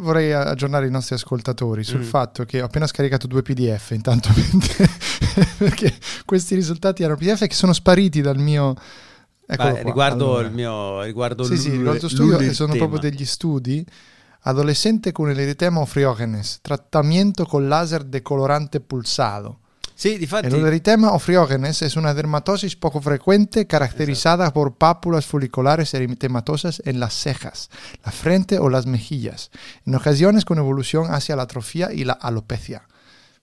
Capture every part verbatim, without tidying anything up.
vorrei aggiornare i nostri ascoltatori sul mm. fatto che ho appena scaricato due P D F intanto perché questi risultati erano P D F che sono spariti dal mio eccolo Beh, qua, riguardo allora. il mio riguardo sì, l- sì, riguardo studio l- sono proprio degli studi. Adolescente con l'Ulerythema Ophryogenes, trattamento con laser decolorante pulsado. Sì, difatti. L'Ulerythema Ophryogenes es una dermatosis poco frecuente caracterizada Exacto. por pápulas foliculares eritematosas en las cejas, la frente o las mejillas, en ocasiones con evolución hacia la atrofia y la alopecia.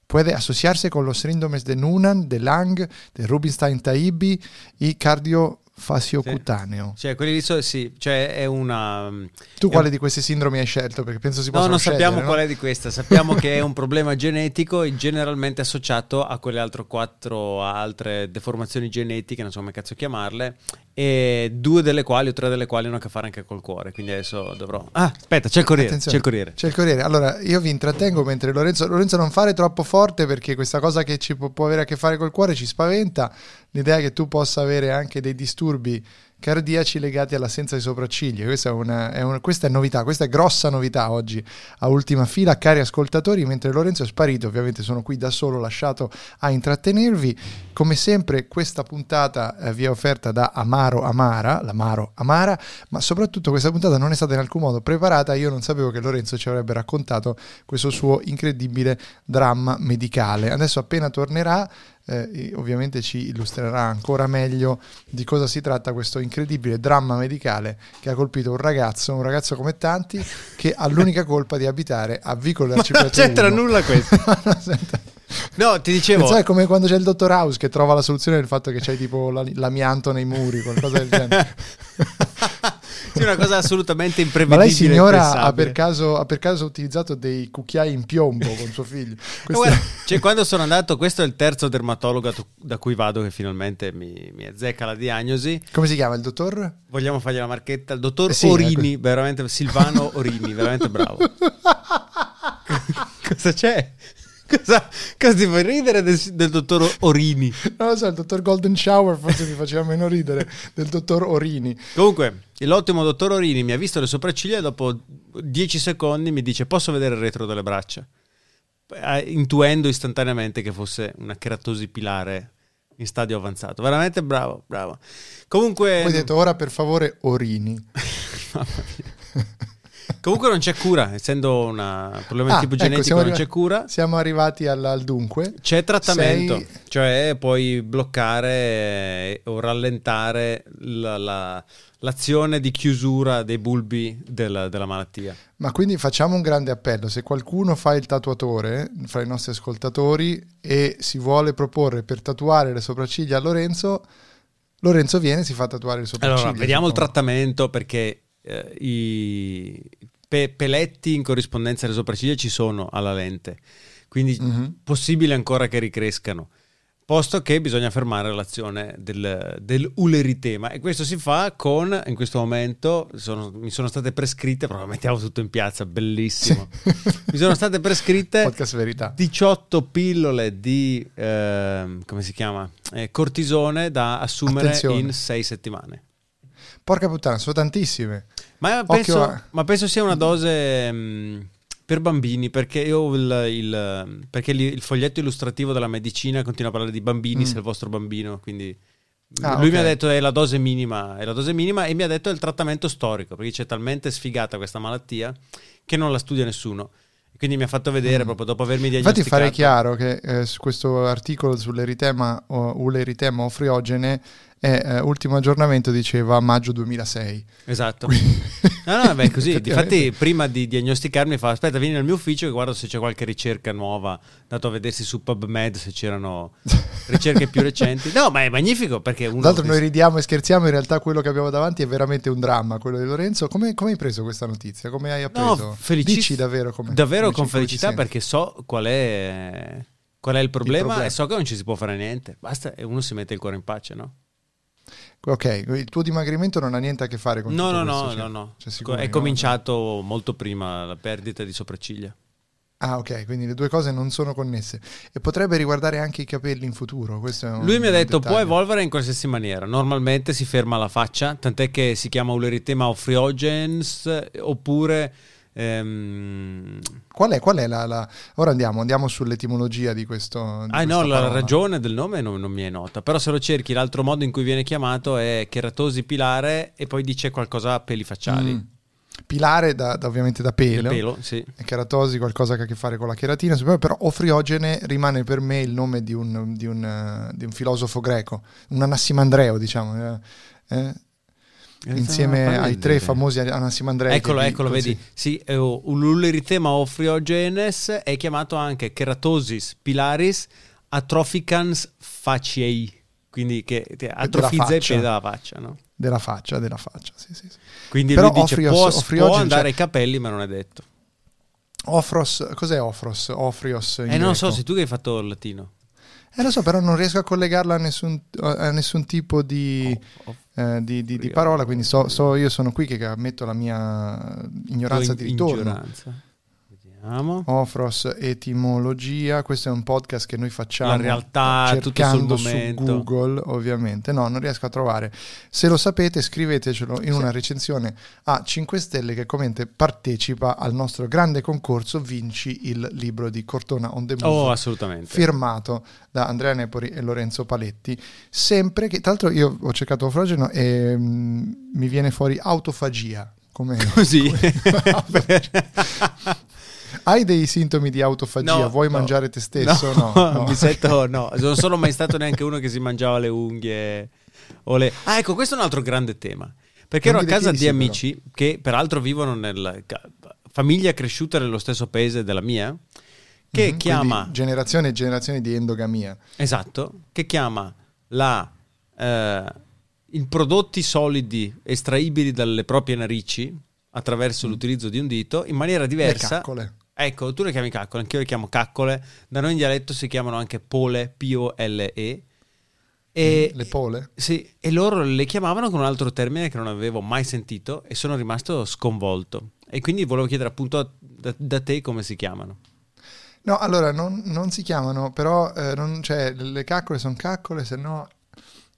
Puede asociarse con los síndromes de Noonan, de Lang, de Rubinstein-Taybi y cardio fasciocutáneo. Sì. Cioè, quelli lì so, sì, cioè è una Tu è quale un... di questi sindromi hai scelto? Perché penso si possa No, non sappiamo no? qual è di questa, sappiamo che è un problema genetico e generalmente associato a quelle altre quattro altre deformazioni genetiche, non so come cazzo chiamarle, e due delle quali o tre delle quali hanno a che fare anche col cuore, quindi adesso dovrò Ah, aspetta, c'è il Corriere, Attenzione. c'è il Corriere. C'è il Corriere. Allora, io vi intrattengo mentre Lorenzo Lorenzo non fare troppo forte perché questa cosa che ci può, può avere a che fare col cuore ci spaventa. L'idea è che tu possa avere anche dei disturbi cardiaci legati all'assenza di sopracciglia. Questa è, una, è una questa è novità, questa è grossa novità oggi a Ultima Fila, cari ascoltatori, mentre Lorenzo è sparito, ovviamente sono qui da solo lasciato a intrattenervi. Come sempre questa puntata eh, vi è offerta da Amaro Amara, l'Amaro Amara, ma soprattutto questa puntata non è stata in alcun modo preparata. Io non sapevo che Lorenzo ci avrebbe raccontato questo suo incredibile dramma medicale. Adesso appena tornerà eh, ovviamente ci illustrerà ancora meglio di cosa si tratta questo incredibile dramma medicale che ha colpito un ragazzo, un ragazzo come tanti, che ha l'unica colpa di abitare a Vicolo Arcipelago. Non c'entra nulla questo. No, senta. No, ti dicevo, sai, come quando c'è il dottor House che trova la soluzione del fatto che c'è tipo l'amianto nei muri, qualcosa del genere. Sì, una cosa assolutamente imprevedibile. Ma lei signora ha per, caso, ha per caso utilizzato dei cucchiai in piombo con suo figlio? Questa... Guarda, cioè, quando sono andato, questo è il terzo dermatologo da cui vado che finalmente mi, mi azzecca la diagnosi. Come si chiama il dottor? Vogliamo fargli la marchetta? Il dottor eh sì, Orini, veramente, Silvano Orini, veramente bravo. Cosa c'è? Cosa, cosa ti fai ridere del, del dottor Orini? Non lo so, il dottor Golden Shower forse mi faceva meno ridere del dottor Orini. Comunque, l'ottimo dottor Orini mi ha visto le sopracciglia e dopo dieci secondi mi dice: posso vedere il retro delle braccia? Intuendo istantaneamente che fosse una keratosi pilare in stadio avanzato. Veramente bravo, bravo. Comunque... Poi hai detto: ora per favore Orini. Mamma mia. Comunque non c'è cura, essendo un problema ah, di tipo ecco, genetico non arrivati, c'è cura. Siamo arrivati al, al dunque. C'è trattamento, Sei... cioè puoi bloccare o rallentare la, la, l'azione di chiusura dei bulbi della, della malattia. Ma quindi facciamo un grande appello: se qualcuno fa il tatuatore fra i nostri ascoltatori e si vuole proporre per tatuare le sopracciglia a Lorenzo, Lorenzo viene, si fa tatuare le sopracciglia. Allora, vediamo il trattamento, perché... Eh, i pe- peletti in corrispondenza alle sopracciglia ci sono alla lente, quindi mm-hmm. possibile ancora che ricrescano, posto che bisogna fermare l'azione del, dell'uleritema, e questo si fa con, in questo momento sono, mi sono state prescritte, proprio mettiamo tutto in piazza, bellissimo, sì. mi sono state prescritte Podcast Verità. diciotto pillole di eh, come si chiama eh, cortisone da assumere Attenzione. in sei settimane. Porca puttana, sono tantissime. Ma penso, a... ma penso sia una dose mh, per bambini, perché io il, il, perché il foglietto illustrativo della medicina continua a parlare di bambini, mm. se è il vostro bambino, quindi ah, lui okay. mi ha detto è la dose minima, è la dose minima, e mi ha detto è il trattamento storico, perché c'è talmente sfigata questa malattia che non la studia nessuno. Quindi mi ha fatto vedere mm. proprio dopo avermi diagnosticato. Infatti fare chiaro che eh, su questo articolo sull'eritema o, Ulerythema Ophryogenes eh, eh, ultimo aggiornamento diceva maggio duemilasei. Esatto. Quindi... No, no, vabbè, così. Difatti prima di diagnosticarmi fa: aspetta, vieni nel mio ufficio che guardo se c'è qualche ricerca nuova, dato a vedersi su PubMed se c'erano ricerche più recenti. No, ma è magnifico, perché uno... D'altro noi ridiamo e scherziamo, in realtà quello che abbiamo davanti è veramente un dramma, quello di Lorenzo. Come, come hai preso questa notizia? Come hai appreso? No, felici... Dici davvero come... Davvero con felicità, perché so qual è qual è il problema, il problema e so che non ci si può fare niente, basta, e uno si mette il cuore in pace, no? Ok, il tuo dimagrimento non ha niente a che fare con no, tutto no, questo, no, cioè, no, no, cioè sicuro, è cominciato molto prima la perdita di sopracciglia. Ah, ok, quindi le due cose non sono connesse, e potrebbe riguardare anche i capelli in futuro. Questo è un... Lui mi ha detto: dettaglio. Può evolvere in qualsiasi maniera, normalmente si ferma la faccia, tant'è che si chiama Ulerythema Ophryogenes, oppure... Um... Qual è? Qual è la, la... Ora andiamo, andiamo sull'etimologia di questo. Di ah no, parola. La ragione del nome non, non mi è nota. Però se lo cerchi, l'altro modo in cui viene chiamato è keratosi pilare, e poi dice qualcosa a peli facciali. Mm. Pilare da, da, ovviamente da pelo, pelo sì. E keratosi qualcosa che ha a che fare con la cheratina. Però Ophryogenes rimane per me il nome di un, di un, di un filosofo greco, un Anassimandro, diciamo. Eh? Insieme ai tre famosi Anassimandro. Eccolo, eccolo, così. Vedi. Sì, l'Ulerythema Ophryogenes è chiamato anche keratosis pilaris atroficans faciei, quindi che atrofizza i peli della faccia, no? Della faccia, della faccia, sì, sì, sì. Quindi però lui dice Ophryos, può, può andare cioè... ai capelli, ma non è detto. Ophros, cos'è Ophros? Ophryos in Eh, greco. Non so, sei tu che hai fatto il latino. Eh, lo so, però non riesco a collegarla a nessun, a nessun tipo di, oh, oh. Eh, di, di, di parola, quindi so, so io sono qui che ammetto la mia ignoranza in, di ritorno. Ignoranza. Vediamo. Ophrys, etimologia, questo è un podcast che noi facciamo la realtà, cercando tutto sul momento su Google, ovviamente. No, non riesco a trovare. Se lo sapete, scrivetecelo in sì. una recensione a cinque stelle che commente: partecipa al nostro grande concorso, vinci il libro di Cortona on the Moon. Oh, assolutamente. Firmato da Andrea Nepori e Lorenzo Paletti. Sempre che, tra l'altro, io ho cercato Ophryogenes e mh, mi viene fuori autofagia. Come, Così. Come, Hai dei sintomi di autofagia? No, vuoi no. mangiare te stesso? No, no, no. Mi sento, no. Non sono mai stato neanche uno che si mangiava le unghie o le... Ah, ecco, questo è un altro grande tema. Perché non ero a casa di amici però. che peraltro vivono nella famiglia cresciuta nello stesso paese della mia, che mm-hmm, chiama... generazione e generazioni di endogamia. Esatto, che chiama la... Eh, i prodotti solidi estraibili dalle proprie narici attraverso mm. l'utilizzo di un dito in maniera diversa. Le caccole. Ecco, tu le chiami caccole, anch'io le chiamo caccole. Da noi in dialetto si chiamano anche pole, P O L E. E, mm, le pole? Sì, e loro le chiamavano con un altro termine che non avevo mai sentito e sono rimasto sconvolto. E quindi volevo chiedere appunto a, da, da te come si chiamano. No, allora, non, non si chiamano, però eh, non, cioè, le caccole sono caccole, se no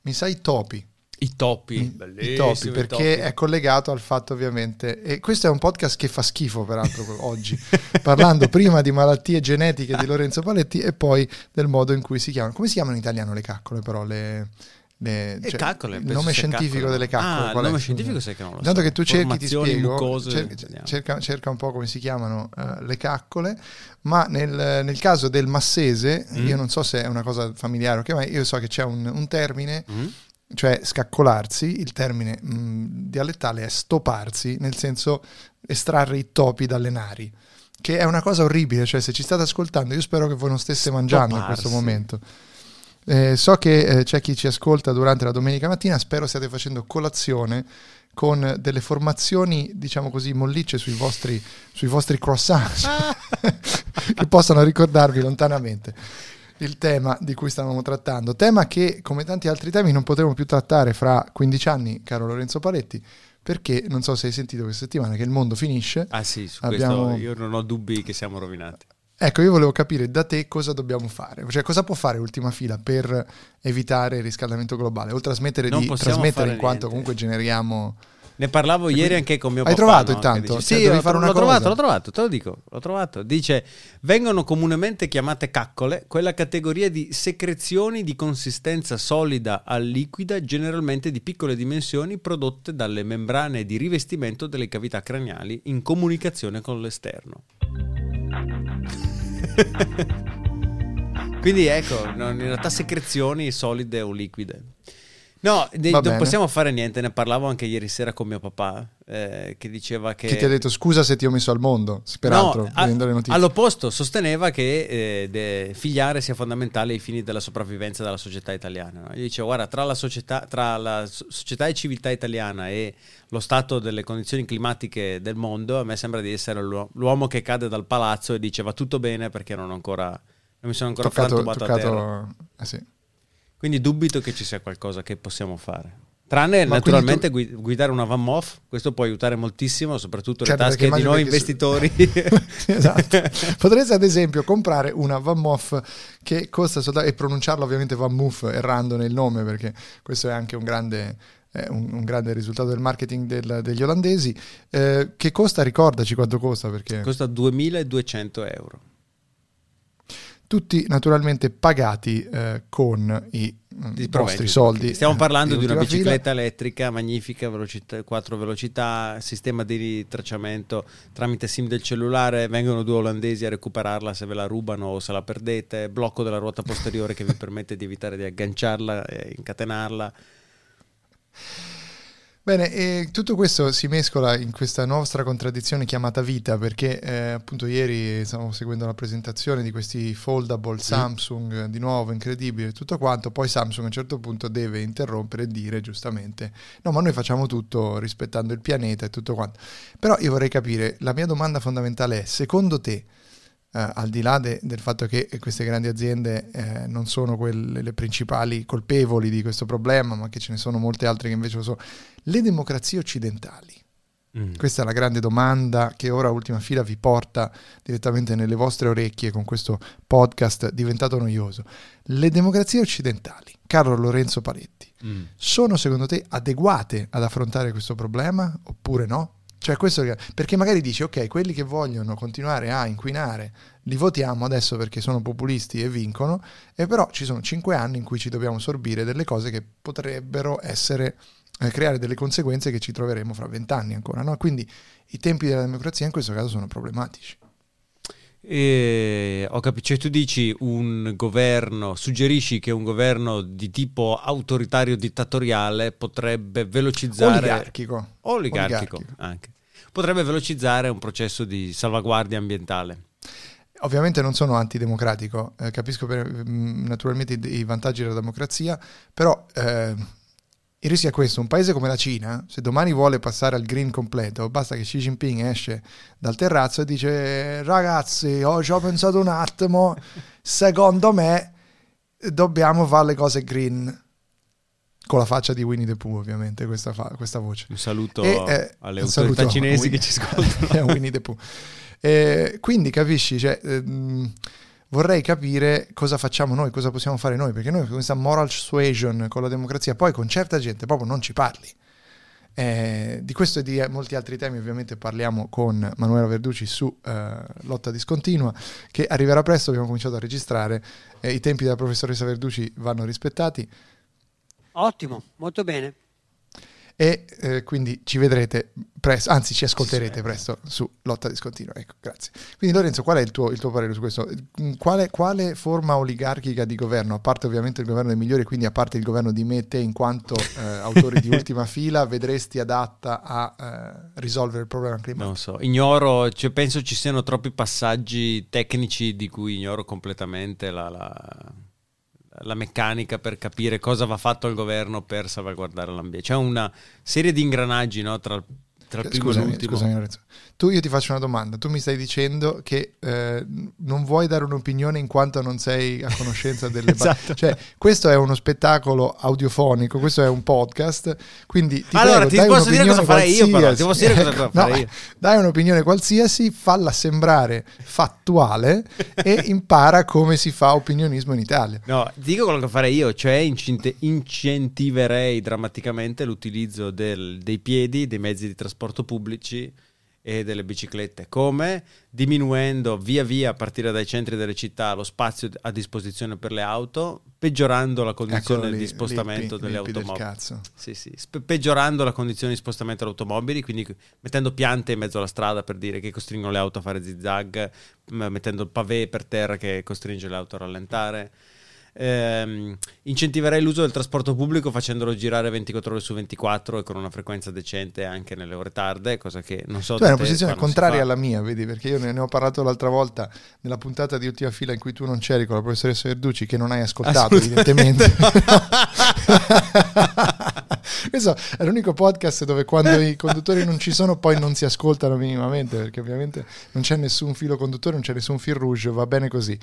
mi sa i topi. I topi, i topi, perché topi. È collegato al fatto ovviamente, e questo è un podcast che fa schifo peraltro oggi, parlando prima di malattie genetiche di Lorenzo Paletti e poi del modo in cui si chiamano. Come si chiamano in italiano le caccole però? Le, le, cioè, caccole, il nome scientifico caccole. delle caccole. Ah, qual il nome è? scientifico sai che non lo so. Tanto che tu cerchi, ti spiego, cer- cerca, cerca un po' come si chiamano uh, le caccole, ma nel, nel caso del massese, mm. io non so se è una cosa familiare o che, ma io so che c'è un, un termine... Mm. Cioè scaccolarsi, il termine mh, dialettale è stoparsi, nel senso estrarre i topi dalle nari, che è una cosa orribile. Cioè, se ci state ascoltando, io spero che voi non stesse mangiando in questo momento. Eh, so che eh, c'è chi ci ascolta durante la domenica mattina, spero stiate facendo colazione con delle formazioni, diciamo così, mollicce sui vostri, sui vostri croissants che possano ricordarvi lontanamente il tema di cui stavamo trattando, tema che come tanti altri temi non potremo più trattare fra quindici anni, caro Lorenzo Paletti, perché non so se hai sentito questa settimana che il mondo finisce. Ah sì, su Abbiamo... questo io non ho dubbi che siamo rovinati. Ecco, io volevo capire da te cosa dobbiamo fare, cioè cosa può fare Ultima Fila per evitare il riscaldamento globale, oltre a smettere non di trasmettere in quanto niente. comunque generiamo... Ne parlavo ieri anche con mio papà. Hai trovato no? intanto? Dice, sì, cioè, l'ho, fare una l'ho cosa. trovato, l'ho trovato, te lo dico, l'ho trovato. Dice, vengono comunemente chiamate caccole quella categoria di secrezioni di consistenza solida a liquida, generalmente di piccole dimensioni, prodotte dalle membrane di rivestimento delle cavità craniali in comunicazione con l'esterno. Quindi ecco, in realtà secrezioni solide o liquide. No, de- non bene. possiamo fare niente, ne parlavo anche ieri sera con mio papà, eh, che diceva che... Che ti ha detto scusa se ti ho messo al mondo, peraltro, no, a- le notizie. All'opposto sosteneva che eh, de- figliare sia fondamentale ai fini della sopravvivenza della società italiana. No? Gli diceva, guarda, tra la società, tra la so- società e civiltà italiana e lo stato delle condizioni climatiche del mondo, a me sembra di essere l'u- l'uomo che cade dal palazzo e dice va tutto bene perché non ho ancora non mi sono ancora frantumato a terra. Eh sì. Quindi dubito che ci sia qualcosa che possiamo fare. Tranne Ma naturalmente tu... guidare una VanMoof, questo può aiutare moltissimo, soprattutto certo, le tasche di noi investitori. Su... esatto. Potreste ad esempio comprare una VanMoof che costa soltanto, e pronunciarla ovviamente VanMoof errando nel nome, perché questo è anche un grande... Un, un grande risultato del marketing del, degli olandesi, eh, che costa, ricordaci quanto costa, perché costa duemiladuecento euro, tutti naturalmente pagati eh, con i vostri soldi. Stiamo parlando eh, di, di una bicicletta fila. elettrica magnifica, velocità, quattro velocità, sistema di tracciamento tramite SIM del cellulare, vengono due olandesi a recuperarla se ve la rubano o se la perdete, blocco della ruota posteriore che vi permette di evitare di agganciarla e incatenarla. Bene, e tutto questo si mescola in questa nostra contraddizione chiamata vita, perché eh, appunto ieri stavamo seguendo la presentazione di questi foldable Samsung, mm. di nuovo incredibile tutto quanto, poi Samsung a un certo punto deve interrompere e dire giustamente no, ma noi facciamo tutto rispettando il pianeta e tutto quanto. Però io vorrei capire, la mia domanda fondamentale è, secondo te, Uh, al di là de, del fatto che queste grandi aziende eh, non sono quelle, le principali colpevoli di questo problema, ma che ce ne sono molte altre che invece lo sono, le democrazie occidentali? Mm. Questa è la grande domanda che ora Ultima Fila vi porta direttamente nelle vostre orecchie con questo podcast diventato noioso. Le democrazie occidentali, caro Lorenzo Paletti, mm. sono secondo te adeguate ad affrontare questo problema oppure no? Cioè questo, perché magari dici ok, quelli che vogliono continuare a inquinare li votiamo adesso perché sono populisti e vincono, e però ci sono cinque anni in cui ci dobbiamo sorbire delle cose che potrebbero essere eh, creare delle conseguenze che ci troveremo fra vent'anni ancora, no? Quindi i tempi della democrazia in questo caso sono problematici. E ho capito, cioè tu dici un governo, suggerisci che un governo di tipo autoritario dittatoriale potrebbe velocizzare oligarchico, oligarchico, oligarchico. Anche. Potrebbe velocizzare un processo di salvaguardia ambientale. Ovviamente non sono antidemocratico, eh, capisco per, naturalmente i vantaggi della democrazia, però eh, il rischio è questo: un paese come la Cina, se domani vuole passare al green completo, basta che Xi Jinping esce dal terrazzo e dice ragazzi, oh, ci ho pensato un attimo, secondo me dobbiamo fare le cose green, con la faccia di Winnie the Pooh ovviamente, questa, fa- questa voce. Un saluto e, eh, alle un autorità saluto cinesi Winnie, che ci ascoltano. Winnie the Pooh. Eh, quindi capisci, cioè, ehm, vorrei capire cosa facciamo noi, cosa possiamo fare noi, perché noi con questa moral suasion, con la democrazia, poi con certa gente proprio non ci parli. Eh, di questo e di molti altri temi ovviamente parliamo con Manuela Verducci su eh, Lotta Discontinua, che arriverà presto, abbiamo cominciato a registrare, eh, i tempi della professoressa Verducci vanno rispettati. Ottimo, molto bene. E eh, quindi ci vedrete presto, anzi ci ascolterete sì, presto su Lotta Discontinua, ecco, grazie. Quindi Lorenzo, qual è il tuo, il tuo parere su questo? Quale, quale forma oligarchica di governo, a parte ovviamente il governo dei migliori, quindi a parte il governo di me e te in quanto eh, autori di Ultima Fila, vedresti adatta a eh, risolvere il problema climatico? Non so, ignoro, cioè, penso ci siano troppi passaggi tecnici di cui ignoro completamente la... la... la meccanica per capire cosa va fatto il governo per salvaguardare l'ambiente. C'è una serie di ingranaggi, no, tra, tra il primo scusami, e l'ultimo. Scusami Lorenzo, tu, io ti faccio una domanda. Tu mi stai dicendo che eh, non vuoi dare un'opinione in quanto non sei a conoscenza delle esatto. ba- cioè questo è uno spettacolo audiofonico, questo è un podcast, quindi ti allora prego, ti dai posso dire cosa farei qualsiasi. io però ti posso dire cosa eh, farei no, io. Dai un'opinione qualsiasi, falla sembrare fattuale e impara come si fa opinionismo in Italia. No, dico quello che farei io, cioè incent- incentiverei drammaticamente l'utilizzo del, dei piedi, dei mezzi di trasporto pubblici e delle biciclette, come diminuendo via via a partire dai centri delle città lo spazio a disposizione per le auto, peggiorando la condizione lì, di spostamento lì, delle lì, automobili del sì, sì. Spe- peggiorando la condizione di spostamento delle automobili, quindi mettendo piante in mezzo alla strada per dire che costringono le auto a fare zigzag, mettendo il pavé per terra che costringe le auto a rallentare. Eh, incentiverei l'uso del trasporto pubblico facendolo girare ventiquattro ore su ventiquattro e con una frequenza decente anche nelle ore tarde, cosa che non so. Tu hai una posizione contraria alla mia, vedi, perché io ne, ne ho parlato l'altra volta nella puntata di Ultima Fila in cui tu non c'eri, con la professoressa Verducci, che non hai ascoltato evidentemente. Questo è l'unico podcast dove quando i conduttori non ci sono poi non si ascoltano minimamente, perché ovviamente non c'è nessun filo conduttore, non c'è nessun fil rouge, va bene così.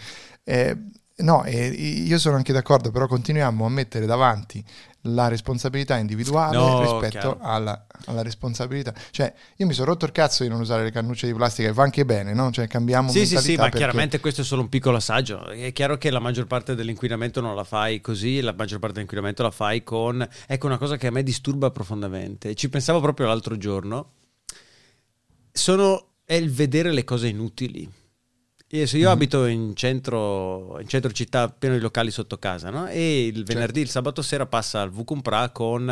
eh, No, eh, io sono anche d'accordo, però continuiamo a mettere davanti la responsabilità individuale no, rispetto alla, alla responsabilità. Cioè, io mi sono rotto il cazzo di non usare le cannucce di plastica e va anche bene, no? Cioè, cambiamo sì, mentalità. Sì, sì, ma perché... chiaramente questo è solo un piccolo assaggio. È chiaro che la maggior parte dell'inquinamento non la fai così, la maggior parte dell'inquinamento la fai con... Ecco, una cosa che a me disturba profondamente. Ci pensavo proprio l'altro giorno. Sono... È il vedere le cose inutili. Io, io mm-hmm. abito in centro, in centro città, pieno di locali sotto casa, no? E il venerdì, certo. il sabato sera passa al Vukumpra con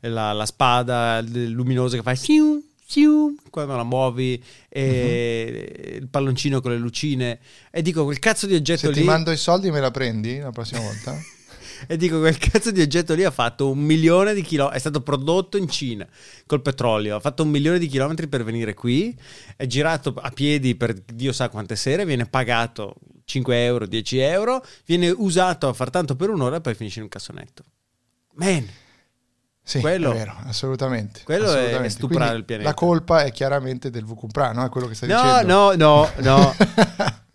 la, la spada luminosa che fa siu, siu, quando la muovi, e mm-hmm. il palloncino con le lucine. E dico, quel cazzo di oggetto Se lì... Se ti mando i soldi me la prendi la prossima volta? E dico, quel cazzo di oggetto lì ha fatto un milione di chilometri, è stato prodotto in Cina col petrolio, ha fatto un milione di chilometri per venire qui, è girato a piedi per Dio sa quante sere, viene pagato cinque euro, dieci euro, viene usato a far tanto per un'ora e poi finisce in un cassonetto. Man! Sì, quello, è vero, assolutamente. Quello assolutamente. È stuprare Quindi il pianeta. La colpa è chiaramente del Vukumpra, no? È quello che stai no, dicendo. No, no, no, no.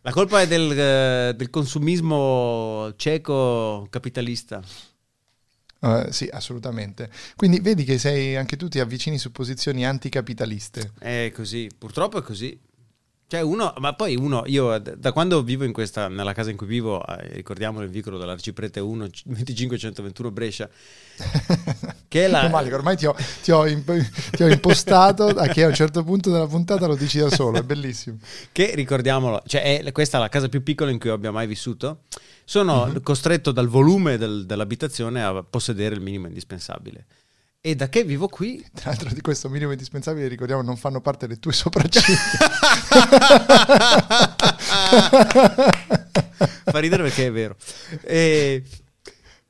La colpa è del, del consumismo cieco capitalista. Uh, sì, assolutamente. Quindi vedi che sei anche tu ti avvicini su posizioni anticapitaliste. È così, purtroppo è così. Cioè uno, ma poi uno, io da quando vivo in questa, nella casa in cui vivo, eh, ricordiamo il vicolo dell'Arciprete uno, venticinque centoventuno Brescia, che è la... Normale, che ormai ti ho, ti, ho imp- ti ho impostato a che a un certo punto della puntata lo dici da solo, è bellissimo. Che ricordiamolo, cioè è questa la casa più piccola in cui abbia mai vissuto, sono mm-hmm. costretto dal volume del, dell'abitazione a possedere il minimo indispensabile. E da che vivo qui? Tra l'altro di questo minimo indispensabile, ricordiamo, non fanno parte le tue sopracciglia. Fa ridere perché è vero. E,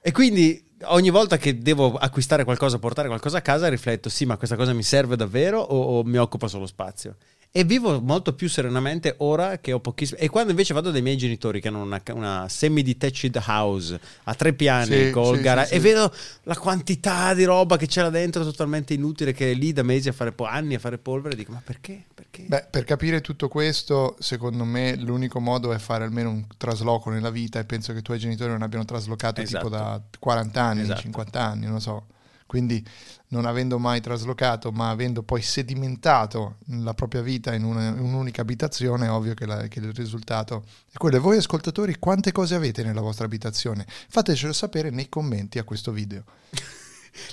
e quindi ogni volta che devo acquistare qualcosa, portare qualcosa a casa, rifletto, sì, ma questa cosa mi serve davvero o, o mi occupa solo spazio? E vivo molto più serenamente ora che ho pochissimo. E quando invece vado dai miei genitori che hanno una, una semi-detached house a tre piani, sì, col sì, garage, sì, e sì. vedo la quantità di roba che c'era dentro totalmente inutile, che è lì da mesi a fare po- anni a fare polvere, e dico ma perché? Perché? Beh, per capire tutto questo, secondo me l'unico modo è fare almeno un trasloco nella vita, e penso che i tuoi genitori non abbiano traslocato esatto. tipo da quaranta anni, esatto. cinquanta anni, non lo so. Quindi non avendo mai traslocato, ma avendo poi sedimentato la propria vita in, una, in un'unica abitazione, è ovvio che, la, che il risultato è quello. E voi ascoltatori, quante cose avete nella vostra abitazione? Fatecelo sapere nei commenti a questo video.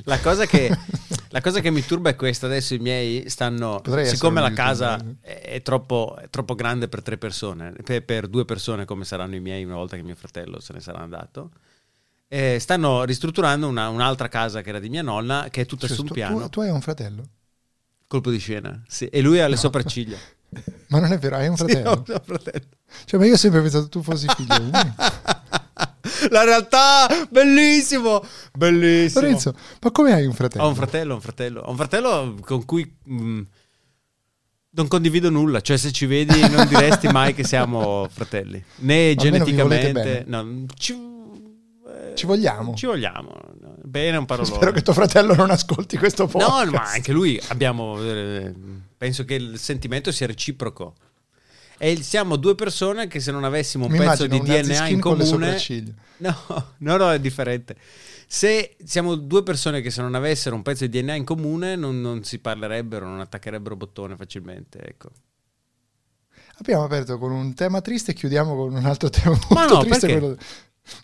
La cosa che, la cosa che mi turba è questa. Adesso i miei stanno, Potrei siccome la casa è troppo, è troppo grande per tre persone, per, per due persone come saranno i miei una volta che mio fratello se ne sarà andato, Eh, stanno ristrutturando una, un'altra casa che era di mia nonna, che è tutta cioè, su un tu, piano. Tu, tu hai un fratello? Colpo di scena, sì. E lui ha le no. sopracciglia. Ma non è vero, hai un fratello? Sì, ho un fratello. Cioè, ma io ho sempre pensato tu fossi figlio di me. La realtà, bellissimo, bellissimo. Lorenzo, ma come hai un fratello? Ho un fratello, un fratello. Ho un fratello con cui... Mh, non condivido nulla, cioè se ci vedi non diresti mai che siamo fratelli. Né ma geneticamente... No, ci... Ci vogliamo? Ci vogliamo. Bene, un parolone. Spero che tuo fratello non ascolti questo podcast. No, ma anche lui abbiamo... Eh, penso che il sentimento sia reciproco. E siamo due persone che se non avessimo un Mi pezzo di D N A in comune... No, no, no, è differente. Se siamo due persone che se non avessero un pezzo di D N A in comune non, non si parlerebbero, non attaccherebbero bottone facilmente, ecco. Abbiamo aperto con un tema triste e chiudiamo con un altro tema ma molto no, triste. Perché? Quello...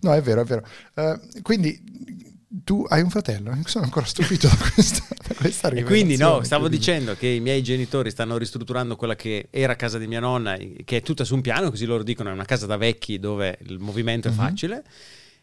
No, è vero, è vero. Uh, quindi tu hai un fratello, sono ancora stupito da questa, da questa rivelazione. E quindi no, stavo dicendo che i miei genitori stanno ristrutturando quella che era casa di mia nonna, che è tutta su un piano, così loro dicono è una casa da vecchi dove il movimento è mm-hmm. facile.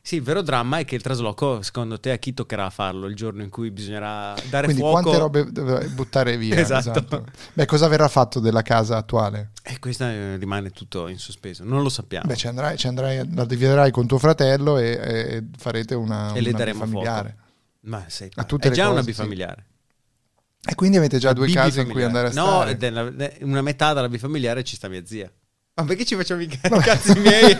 Sì, il vero dramma è che il trasloco, secondo te, a chi toccherà farlo il giorno in cui bisognerà dare quindi fuoco? Quindi quante robe buttare via. Esatto. esatto. Beh, cosa verrà fatto della casa attuale? E eh, questo rimane tutto in sospeso, non lo sappiamo. Beh, ci andrai, ci andrai, la dividerai con tuo fratello e, e farete una, e una le daremo bifamiliare. Fuoco. Ma sei a tutte è le già cose, una bifamiliare. Sì. E quindi avete già la due case in cui andare a stare? No, della, una metà della bifamiliare ci sta mia zia. Ma perché ci facciamo i cazzi miei?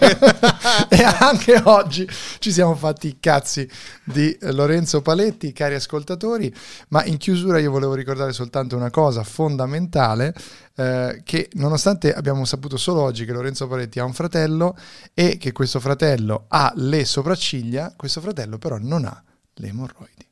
E anche oggi ci siamo fatti i cazzi di Lorenzo Paletti, cari ascoltatori. Ma in chiusura io volevo ricordare soltanto una cosa fondamentale, eh, che nonostante abbiamo saputo solo oggi che Lorenzo Paletti ha un fratello e che questo fratello ha le sopracciglia, questo fratello però non ha le emorroidi.